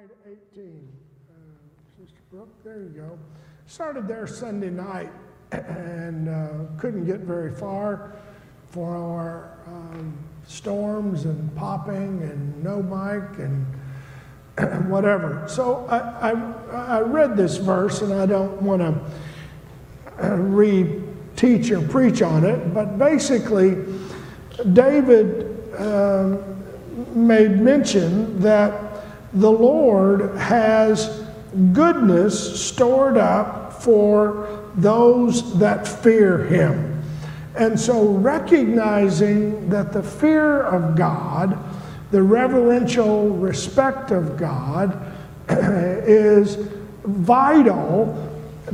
slide 18, Sister Brooke, there you go. Started there Sunday night and couldn't get very far for our storms and popping and no mic and whatever. So I read this verse, and I don't want to re-teach or preach on it, but basically David made mention that the Lord has goodness stored up for those that fear him. And so recognizing that the fear of God, the reverential respect of God is vital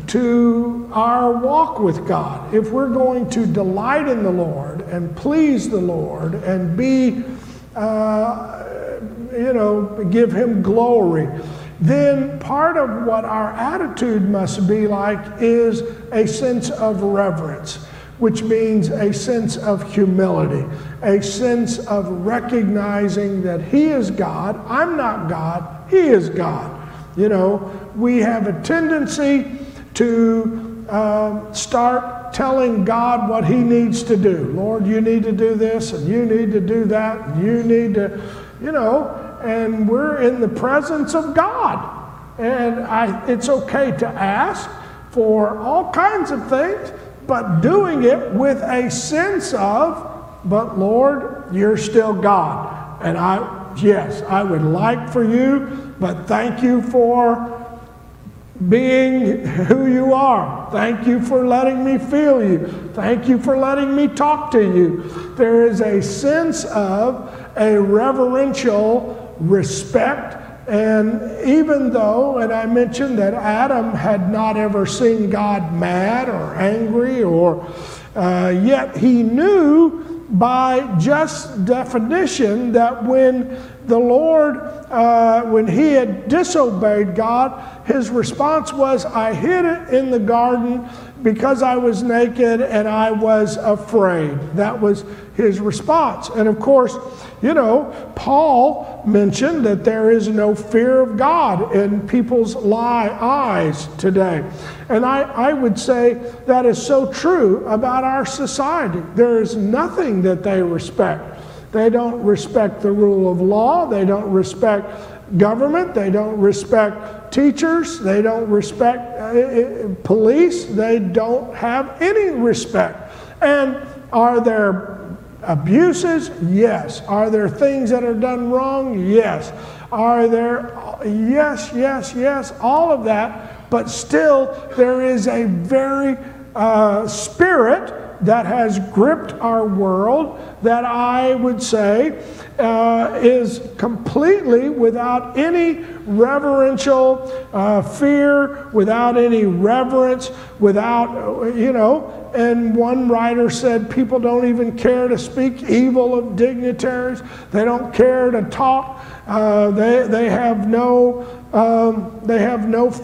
to our walk with God. If we're going to delight in the Lord and please the Lord and be, give him glory, then part of what our attitude must be like is a sense of reverence, which means a sense of humility, a sense of recognizing that he is God, I'm not God, he is God. You know, we have a tendency to start telling God what he needs to do. Lord, you need to do this, and you need to do that, and you need to, and we're in the presence of God. And it's okay to ask for all kinds of things, but doing it with a sense of, but Lord, you're still God. And I would like for you, but thank you for being who you are. Thank you for letting me feel you. Thank you for letting me talk to you. There is a sense of a reverential respect. And even though, and I mentioned that Adam had not ever seen God mad or angry, yet he knew by just definition that when the Lord, when he had disobeyed God, his response was, I hid it in the garden because I was naked and I was afraid. That was his response. And of course, Paul mentioned that there is no fear of God in people's eyes today. And I would say that is so true about our society. There is nothing that they respect. They don't respect the rule of law. They don't respect government. They don't respect teachers. They don't respect police. They don't have any respect. And are there abuses? Yes. Are there things that are done wrong? Yes. Are there? Yes, all of that. But still, there is a very spirit that has gripped our world that I would say is completely without any reverential fear, without any reverence, without, and one writer said people don't even care to speak evil of dignitaries. They don't care to talk. They have no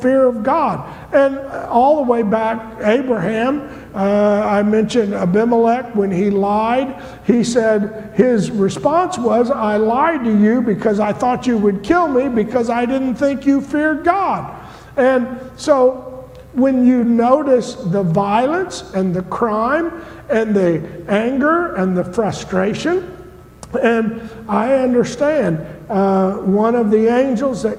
fear of God. And all the way back, Abraham, I mentioned Abimelech when he lied. He said his response was, I lied to you because I thought you would kill me because I didn't think you feared God. And so when you notice the violence and the crime and the anger and the frustration, and I understand one of the angels that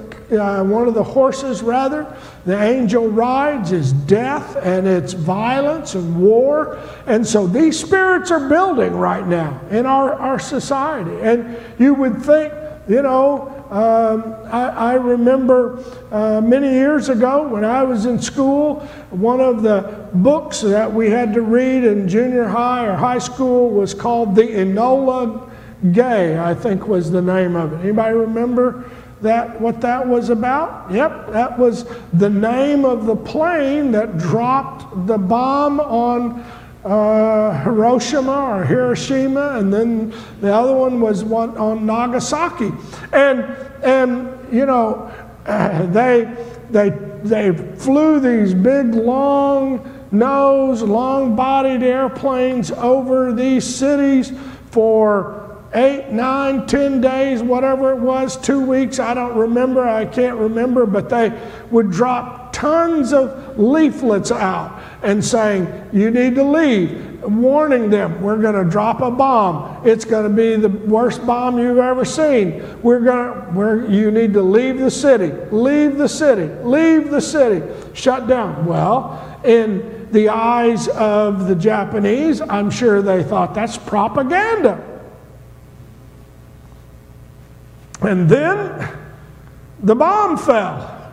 one of the horses, rather, the angel rides is death, and it's violence and war. And so these spirits are building right now in our society. And you would think, I remember many years ago when I was in school, one of the books that we had to read in junior high or high school was called The Enola Gay, I think was the name of it. Anybody remember what that was about? Yep, that was the name of the plane that dropped the bomb on Hiroshima, and then the other one was one on Nagasaki. And they flew these big long-nosed, long-bodied airplanes over these cities for 8, 9, 10 days, whatever it was, 2 weeks, I don't remember, I can't remember, but they would drop tons of leaflets out and saying, you need to leave, warning them, we're going to drop a bomb. It's going to be the worst bomb you've ever seen. You need to leave the city, leave the city, leave the city, shut down. Well, in the eyes of the Japanese, I'm sure they thought that's propaganda. And then the bomb fell,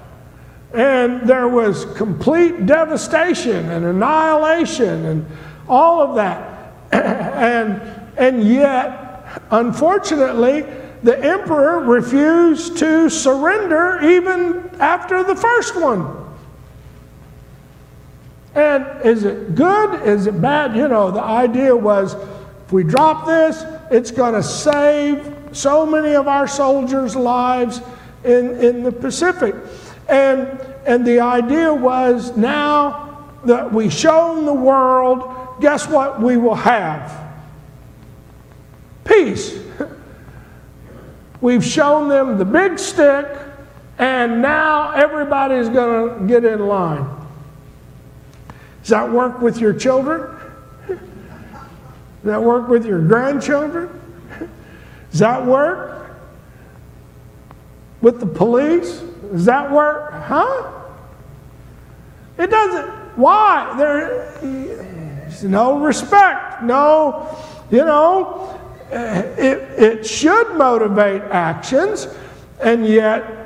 and there was complete devastation and annihilation and all of that. And yet, unfortunately, the emperor refused to surrender even after the first one. And is it good? Is it bad? You know, the idea was, if we drop this, it's going to save so many of our soldiers' lives in the Pacific. And the idea was, now that we've shown the world, guess what we will have? Peace. We've shown them the big stick, and now everybody's going to get in line. Does that work with your children? Does that work with your grandchildren? Does that work with the police? Does that work? Huh? It doesn't. Why? There's no respect. No, you know, it should motivate actions. And yet,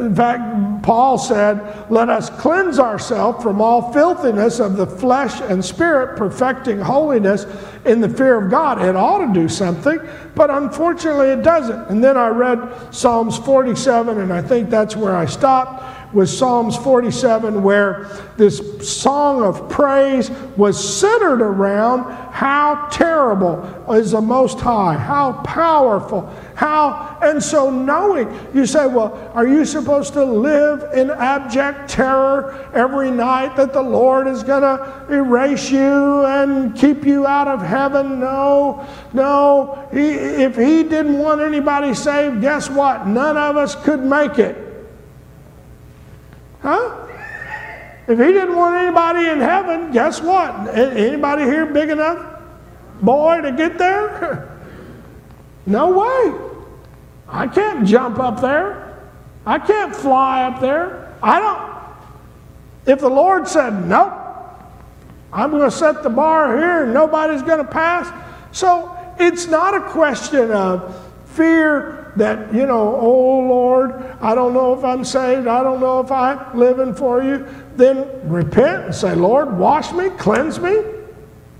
in fact, Paul said, let us cleanse ourselves from all filthiness of the flesh and spirit, perfecting holiness in the fear of God. It ought to do something, but unfortunately it doesn't. And then I read Psalms 47, and I think that's where I stopped, was Psalms 47, where this song of praise was centered around how terrible is the Most High, how powerful, how, and so knowing, you say, well, are you supposed to live in abject terror every night that the Lord is going to erase you and keep you out of heaven? No, no. If he didn't want anybody saved, guess what? None of us could make it. Huh? If he didn't want anybody in heaven, guess what? Anybody here big enough, boy, to get there? No way. I can't jump up there. I can't fly up there. I don't. If the Lord said, nope, I'm going to set the bar here and nobody's going to pass. So it's not a question of fear that, you know, oh Lord, I don't know if I'm saved. I don't know if I'm living for you. Then repent and say, Lord, wash me, cleanse me,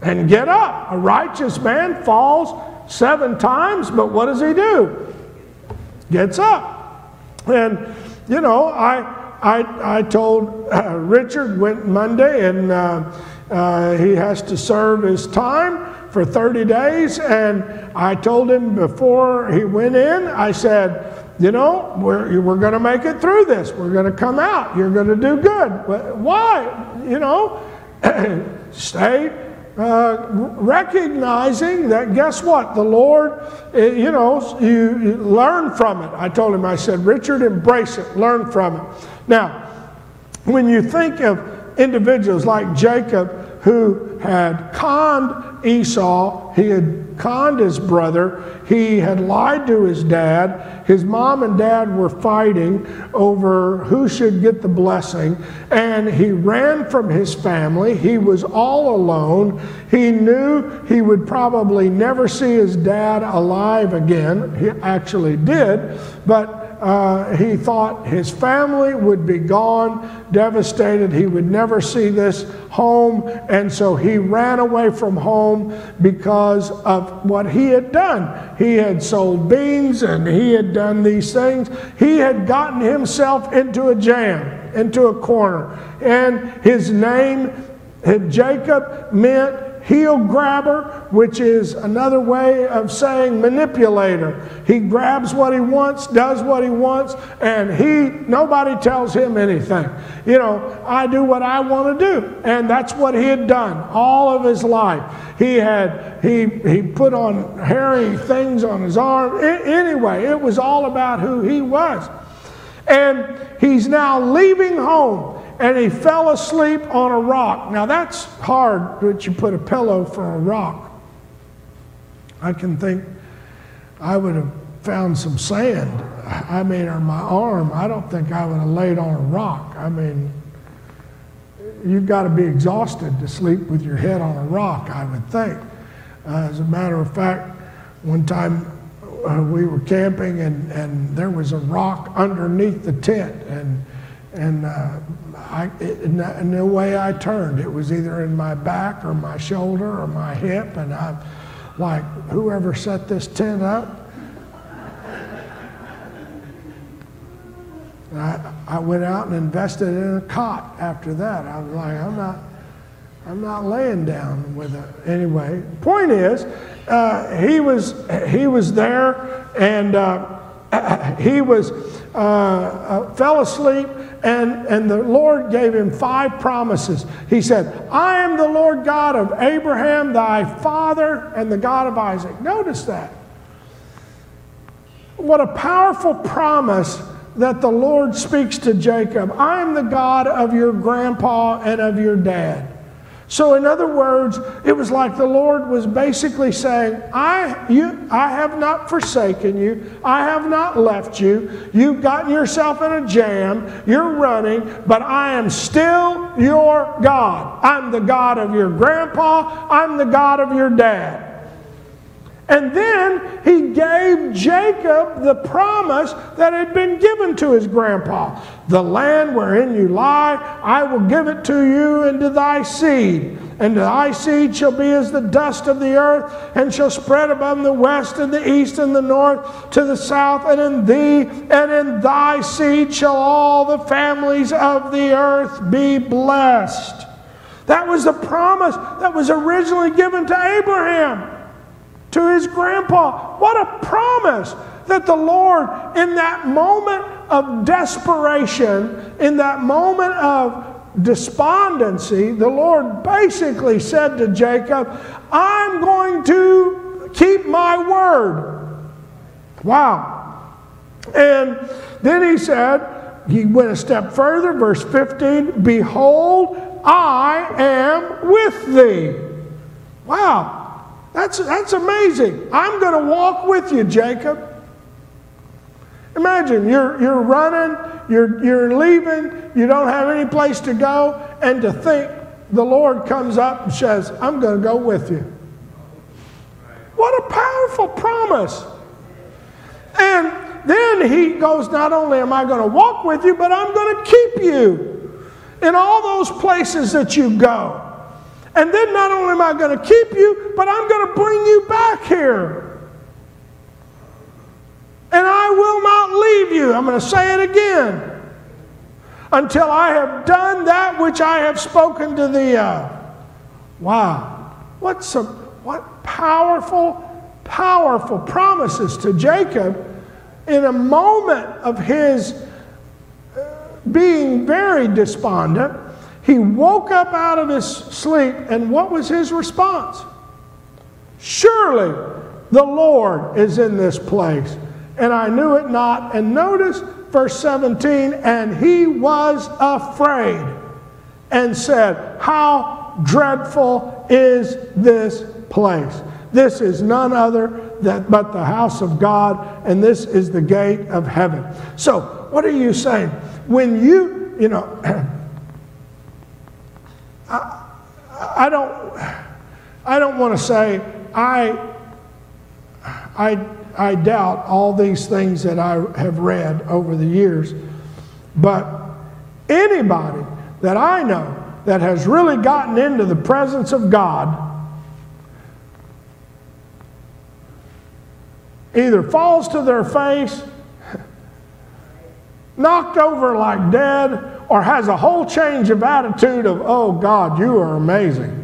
and get up. A righteous man falls 7 times, but what does he do? Gets up. And, you know, I told Richard went Monday, and he has to serve his time for 30 days. And I told him before he went in, I said, you know, we're going to make it through this. We're going to come out. You're going to do good. But why? You know, stay. Recognizing that, guess what? The Lord, you know, you learn from it. I told him, I said, Richard, embrace it. Learn from it. Now, when you think of individuals like Jacob, who had conned Esau, he had conned his brother, he had lied to his dad, his mom and dad were fighting over who should get the blessing, and he ran from his family, he was all alone, he knew he would probably never see his dad alive again, he actually did, but he thought his family would be gone, devastated. He would never see this home. And so he ran away from home because of what he had done. He had sold beans and he had done these things. He had gotten himself into a jam, into a corner. And his name, Jacob, meant heel grabber, which is another way of saying manipulator. He grabs what he wants, does what he wants, and nobody tells him anything. You know, I do what I want to do, and that's what he had done all of his life. He put on hairy things on his arm. Anyway, it was all about who he was. And he's now leaving home, and he fell asleep on a rock. Now that's hard, that you put a pillow for a rock. I can think I would have found some sand, I mean, or my arm. I don't think I would have laid on a rock. I mean, you've got to be exhausted to sleep with your head on a rock, I would think. As a matter of fact, one time we were camping, and there was a rock underneath the tent, and the way I turned, it was either in my back or my shoulder or my hip, and I'm like, whoever set this tent up. And I went out and invested in a cot after that. I was like, I'm not laying down with it. Anyway, point is, he was there, and fell asleep, and the Lord gave him 5 promises. He said, I am the Lord God of Abraham, thy father, and the God of Isaac. Notice that. What a powerful promise that the Lord speaks to Jacob. I am the God of your grandpa and of your dad. So in other words, it was like the Lord was basically saying, I have not forsaken you. I have not left you. You've gotten yourself in a jam. You're running, but I am still your God. I'm the God of your grandpa. I'm the God of your dad. And then he gave Jacob the promise that had been given to his grandpa. The land wherein you lie, I will give it to you and to thy seed. And thy seed shall be as the dust of the earth, and shall spread above the west and the east and the north to the south. And in thee and in thy seed shall all the families of the earth be blessed. That was the promise that was originally given to Abraham, to his grandpa. What a promise that the Lord, in that moment of desperation, in that moment of despondency, the Lord basically said to Jacob, I'm going to keep my word. Wow. And then he said, he went a step further, verse 15, behold, I am with thee. Wow. That's amazing. I'm going to walk with you, Jacob. Imagine you're running, you're leaving, you don't have any place to go, and to think the Lord comes up and says, I'm going to go with you. What a powerful promise. And then he goes, not only am I going to walk with you, but I'm going to keep you in all those places that you go. And then not only am I going to keep you, but I'm going to bring you back here. And I will not leave you. I'm going to say it again. Until I have done that which I have spoken to thee of. Wow. What powerful, powerful promises to Jacob in a moment of his being very despondent. He woke up out of his sleep, and what was his response? Surely the Lord is in this place, and I knew it not. And notice verse 17, and he was afraid and said, how dreadful is this place? This is none other than but the house of God, and this is the gate of heaven. So what are you saying? When you know... I don't want to say I doubt all these things that I have read over the years, but anybody that I know that has really gotten into the presence of God either falls to their face, knocked over like dead, or has a whole change of attitude of, oh God, you are amazing.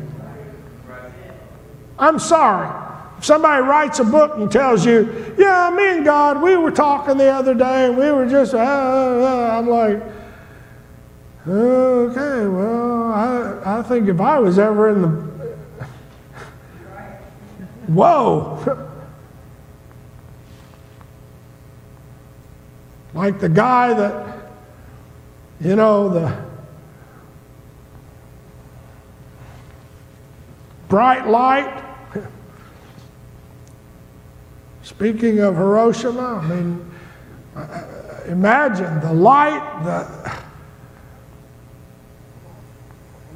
I'm sorry. If somebody writes a book and tells you, yeah, me and God, we were talking the other day, and we were just, I'm like, okay, well, I think if I was ever in the, whoa. Like the guy that, you know, the bright light. Speaking of Hiroshima, I mean, imagine the light,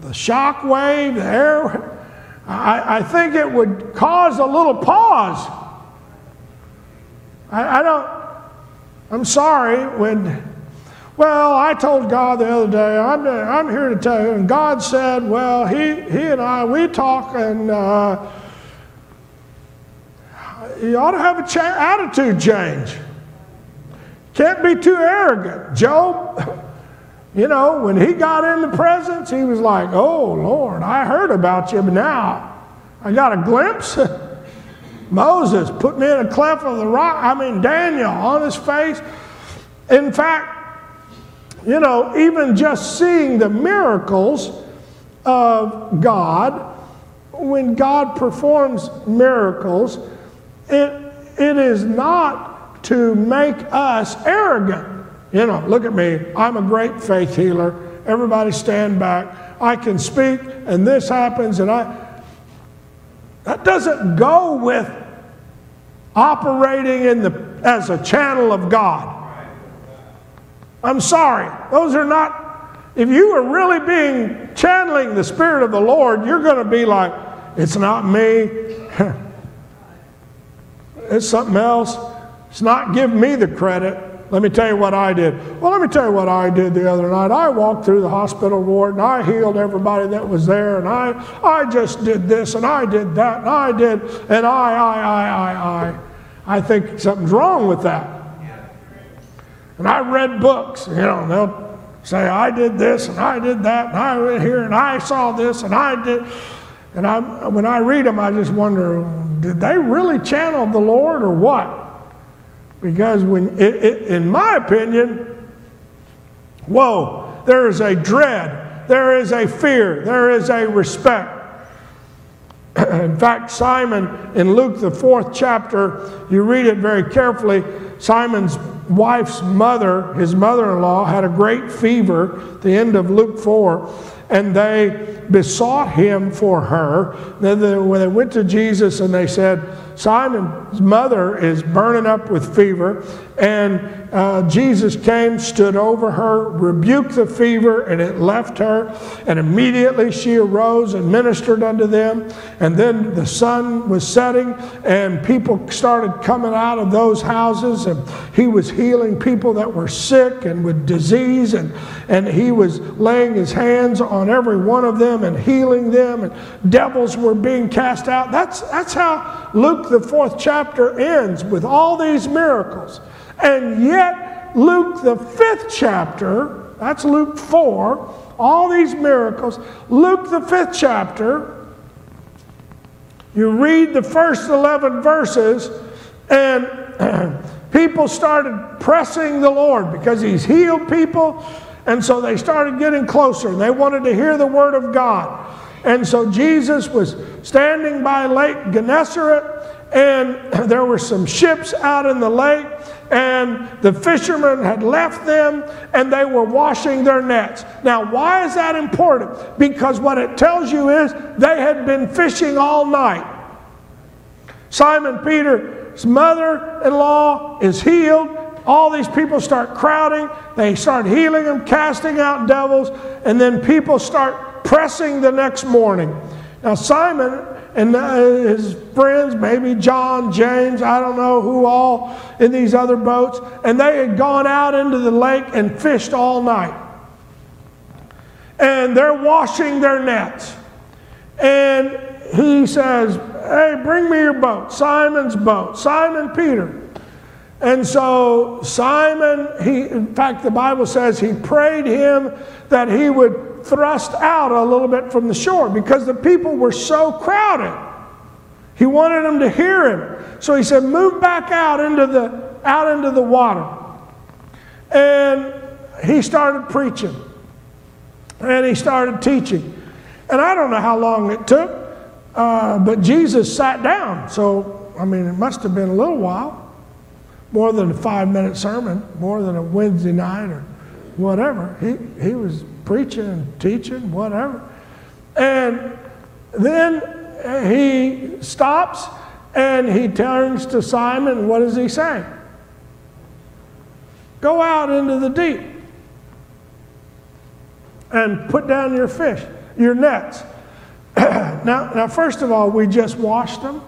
the shock wave, the air. I think it would cause a little pause. I'm sorry when, well, I told God the other day, I'm here to tell you, and God said, well, he and I, we talk, and you ought to have an attitude change. Can't be too arrogant. Job, you know, when he got in the presence, he was like, oh, Lord, I heard about you, but now I got a glimpse. Moses put me in a cleft of the rock. I mean, Daniel on his face. In fact, you know, even just seeing the miracles of God, when God performs miracles, it is not to make us arrogant. You know, look at me. I'm a great faith healer. Everybody stand back. I can speak, and this happens, and that doesn't go with operating as a channel of God. I'm sorry. Those are not, if you are really channeling the Spirit of the Lord, you're going to be like, it's not me. It's something else. It's not give me the credit. Let me tell you what I did. Well, let me tell you what I did the other night. I walked through the hospital ward, and I healed everybody that was there, and I just did this, and I did that, and I did, and I think something's wrong with that. And I read books, you know, and they'll say, I did this, and I did that, and I went here, and I saw this, and I did. And when I read them, I just wonder, did they really channel the Lord or what? Because in my opinion, whoa, there is a dread, there is a fear, there is a respect. In fact, Simon, in Luke, the 4th chapter, you read it very carefully, Simon's wife's mother, his mother-in-law, had a great fever, the end of Luke 4, and they besought him for her. Then when they went to Jesus and they said, Simon's mother is burning up with fever, and Jesus came, stood over her, rebuked the fever, and it left her, and immediately she arose and ministered unto them. And then the sun was setting, and people started coming out of those houses, and he was healing people that were sick and with disease, and he was laying his hands on every one of them and healing them, and devils were being cast out. That's how Luke, the 4th chapter, ends, with all these miracles. And yet, Luke, the 5th chapter, that's Luke 4, all these miracles. Luke, the 5th chapter, you read the first 11 verses, and people started pressing the Lord because he's healed people. And so they started getting closer. They wanted to hear the word of God. And so Jesus was standing by Lake Gennesaret, and there were some ships out in the lake, and the fishermen had left them, and they were washing their nets. Now, why is that important? Because what it tells you is they had been fishing all night. Simon Peter's mother-in-law is healed. All these people start crowding. They start healing them, casting out devils, and then people start pressing the next morning. Now Simon and his friends, maybe John, James, I don't know who all in these other boats, and they had gone out into the lake and fished all night. And they're washing their nets. And he says, hey, bring me your boat, Simon's boat, Simon Peter. And so Simon, in fact, the Bible says he prayed him that he would thrust out a little bit from the shore because the people were so crowded. He wanted them to hear him. So he said, move back out into the water. And he started preaching. And he started teaching. And I don't know how long it took, but Jesus sat down. So, I mean, it must have been a little while. More than a 5-minute sermon, more than a Wednesday night or whatever. He was preaching and teaching, whatever. And then he stops and he turns to Simon. What does he say? Go out into the deep and put down your fish, your nets. Now, first of all, we just washed them.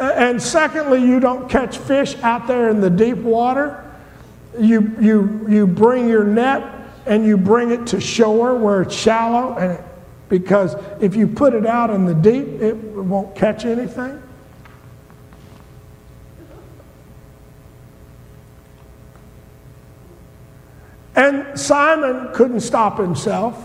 And secondly, you don't catch fish out there in the deep water. You bring your net and you bring it to shore where it's shallow, because if you put it out in the deep, it won't catch anything. And Simon couldn't stop himself.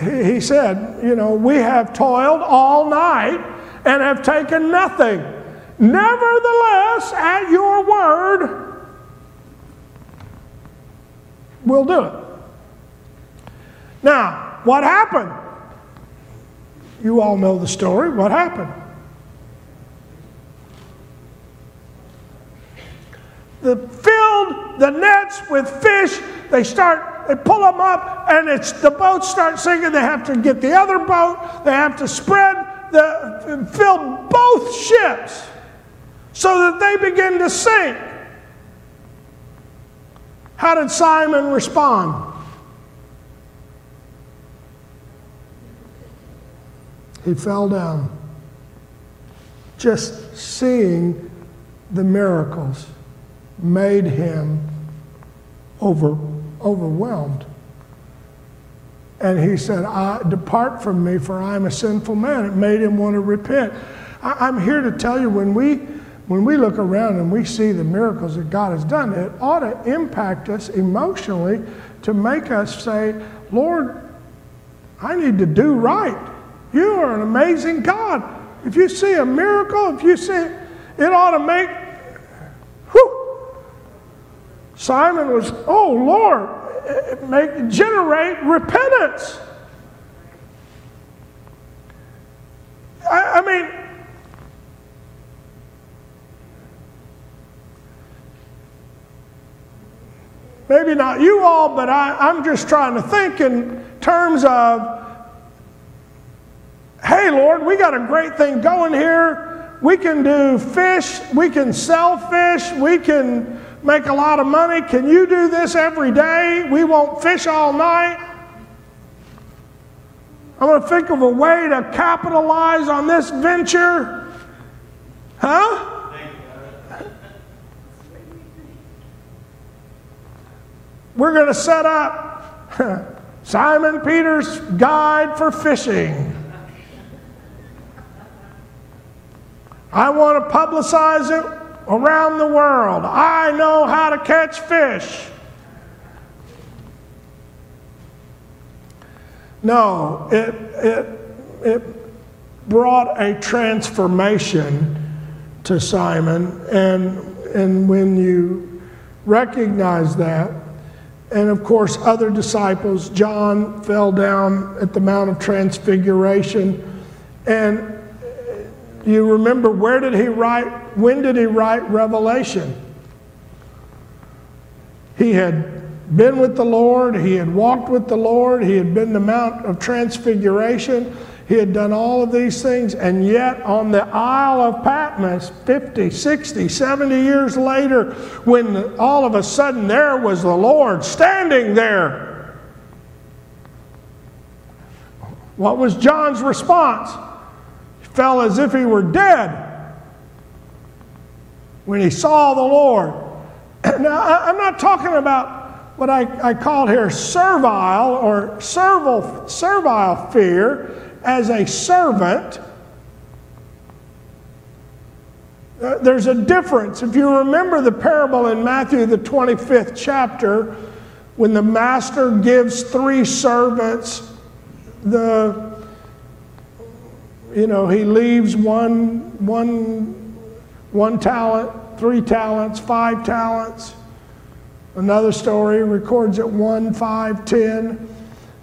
He said, we have toiled all night and have taken nothing. Nevertheless, at your word, we'll do it. Now, what happened? You all know the story. What happened? They filled the nets with fish. They pull them up, and the boats start sinking. They have to get the other boat. They have to fill both ships so that they begin to sink. How did Simon respond? He fell down, just seeing the miracles made him overwhelmed. And he said, depart from me, for I am a sinful man. It made him want to repent. I'm here to tell you, when we look around and we see the miracles that God has done, it ought to impact us emotionally to make us say, Lord, I need to do right. You are an amazing God. If you see a miracle, it ought to make Simon was, oh Lord, generate repentance. I mean, maybe not you all, but I'm just trying to think in terms of, hey Lord, we got a great thing going here. We can do fish, we can sell fish, we can make a lot of money. Can you do this every day? We won't fish all night. I'm going to think of a way to capitalize on this venture. Huh? We're going to set up Simon Peter's Guide for Fishing. I want to publicize it around the world. I know how to catch fish. No, it brought a transformation to Simon, and when you recognize that, and of course other disciples, John fell down at the Mount of Transfiguration, and you remember when did he write Revelation? He had been with the Lord, he had walked with the Lord, he had been the Mount of Transfiguration, he had done all of these things, and yet on the Isle of Patmos, 50, 60, 70 years later, when all of a sudden there was the Lord standing there. What was John's response? Fell as if he were dead when he saw the Lord. Now, I'm not talking about what I called here servile or servile fear as a servant. There's a difference. If you remember the parable in Matthew, the 25th chapter, when the master gives 3 servants he leaves one talent, 3 talents, 5 talents. Another story records it 1, 5, 10.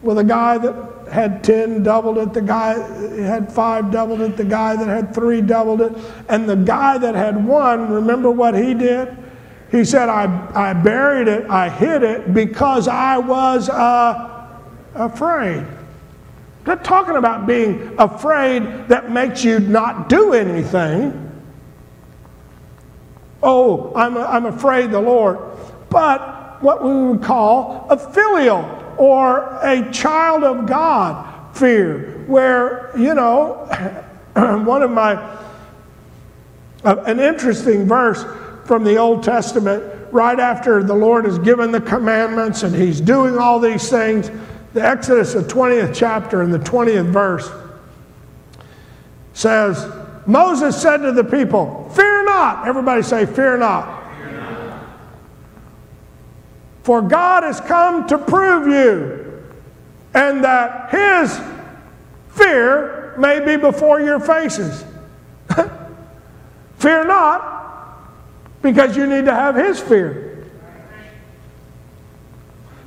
Well, the guy that had 10 doubled it, the guy that had 5 doubled it, the guy that had 3 doubled it, and the guy that had 1, remember what he did? He said, I buried it, I hid it, because I was afraid. They're talking about being afraid that makes you not do anything. Oh, I'm afraid the Lord. But what we would call a filial or a child of God fear, where, an interesting verse from the Old Testament, right after the Lord has given the commandments and he's doing all these things, the Exodus, the 20th chapter and the 20th verse says, Moses said to the people, fear not. Everybody say, fear not. Fear not. For God has come to prove you, and that his fear may be before your faces. Fear not, because you need to have his fear.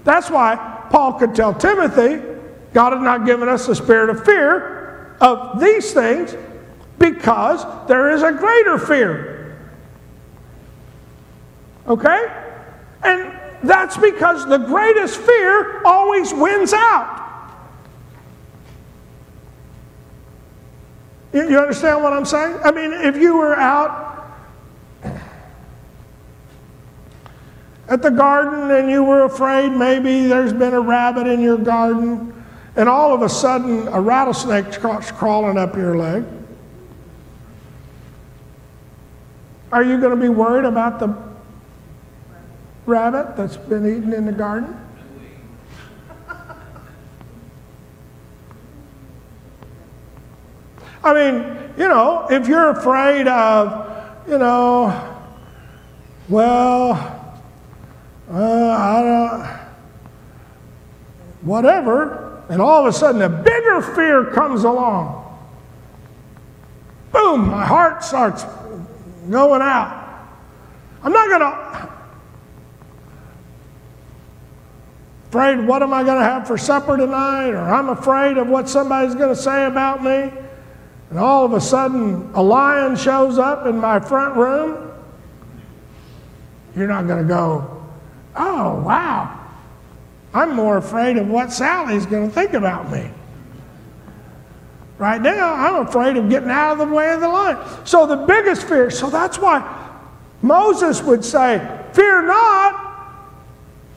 That's why Paul could tell Timothy, God has not given us the spirit of fear of these things, because there is a greater fear. Okay? And that's because the greatest fear always wins out. You understand what I'm saying? I mean, if you were out at the garden and you were afraid maybe there's been a rabbit in your garden, and all of a sudden a rattlesnake starts crawling up your leg, are you going to be worried about the rabbit that's been eaten in the garden? I mean, if you're afraid of, whatever, and all of a sudden a bigger fear comes along. Boom, my heart starts going out. Afraid, what am I going to have for supper tonight? Or I'm afraid of what somebody's going to say about me. And all of a sudden, a lion shows up in my front room. You're not going to go, oh, wow. I'm more afraid of what Sally's going to think about me. Right now, I'm afraid of getting out of the way of the lion. So the biggest fear, so that's why Moses would say, fear not,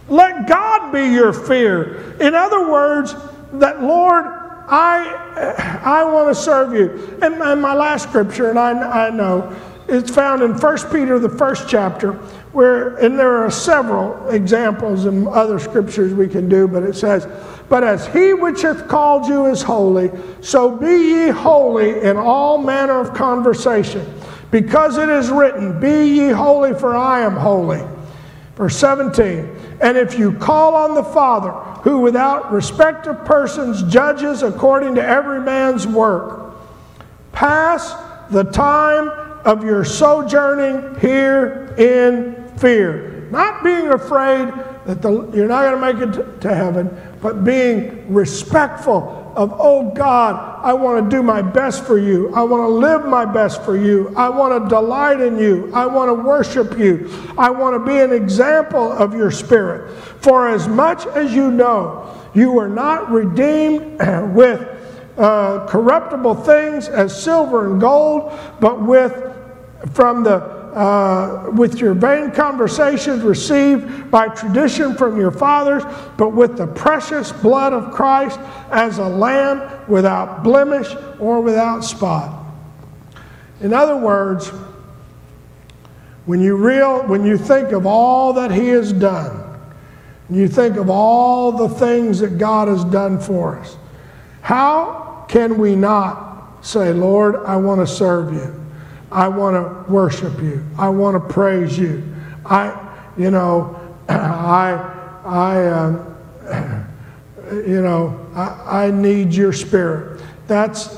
let God be your fear. In other words, that Lord, I want to serve you. And my last scripture, and I know, it's found in First Peter, the 1st chapter, and there are several examples in other scriptures we can do, but it says, but as he which hath called you is holy, so be ye holy in all manner of conversation. Because it is written, be ye holy, for I am holy. Verse 17, and if you call on the Father, who without respect of persons judges according to every man's work, pass the time of your sojourning here in fear. Not being afraid that you're not going to make it to heaven, but being respectful of, oh God, I want to do my best for you. I want to live my best for you. I want to delight in you. I want to worship you. I want to be an example of your spirit. For as much as you know, you were not redeemed with corruptible things as silver and gold, but with your vain conversations received by tradition from your fathers, but with the precious blood of Christ as a lamb without blemish or without spot. In other words, when you think of all that he has done, you think of all the things that God has done for us, how can we not say, Lord, I want to serve you. I want to worship you. I want to praise you. I you know, I need your spirit. That's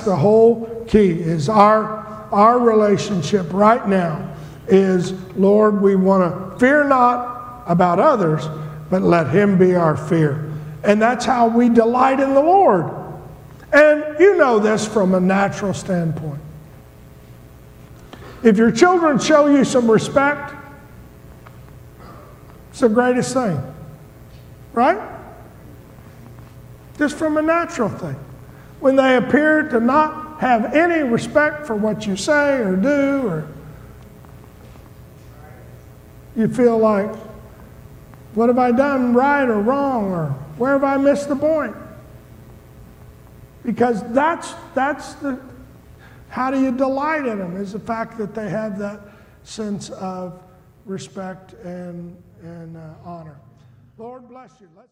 the whole key, is our relationship right now is, Lord, we want to fear not about others, but let him be our fear. And that's how we delight in the Lord. And you know this from a natural standpoint. If your children show you some respect, it's the greatest thing, right? Just from a natural thing. When they appear to not have any respect for what you say or do, or you feel like, what have I done right or wrong, or where have I missed the point? Because that's how do you delight in them, is the fact that they have that sense of respect and honor. Lord bless you. Let's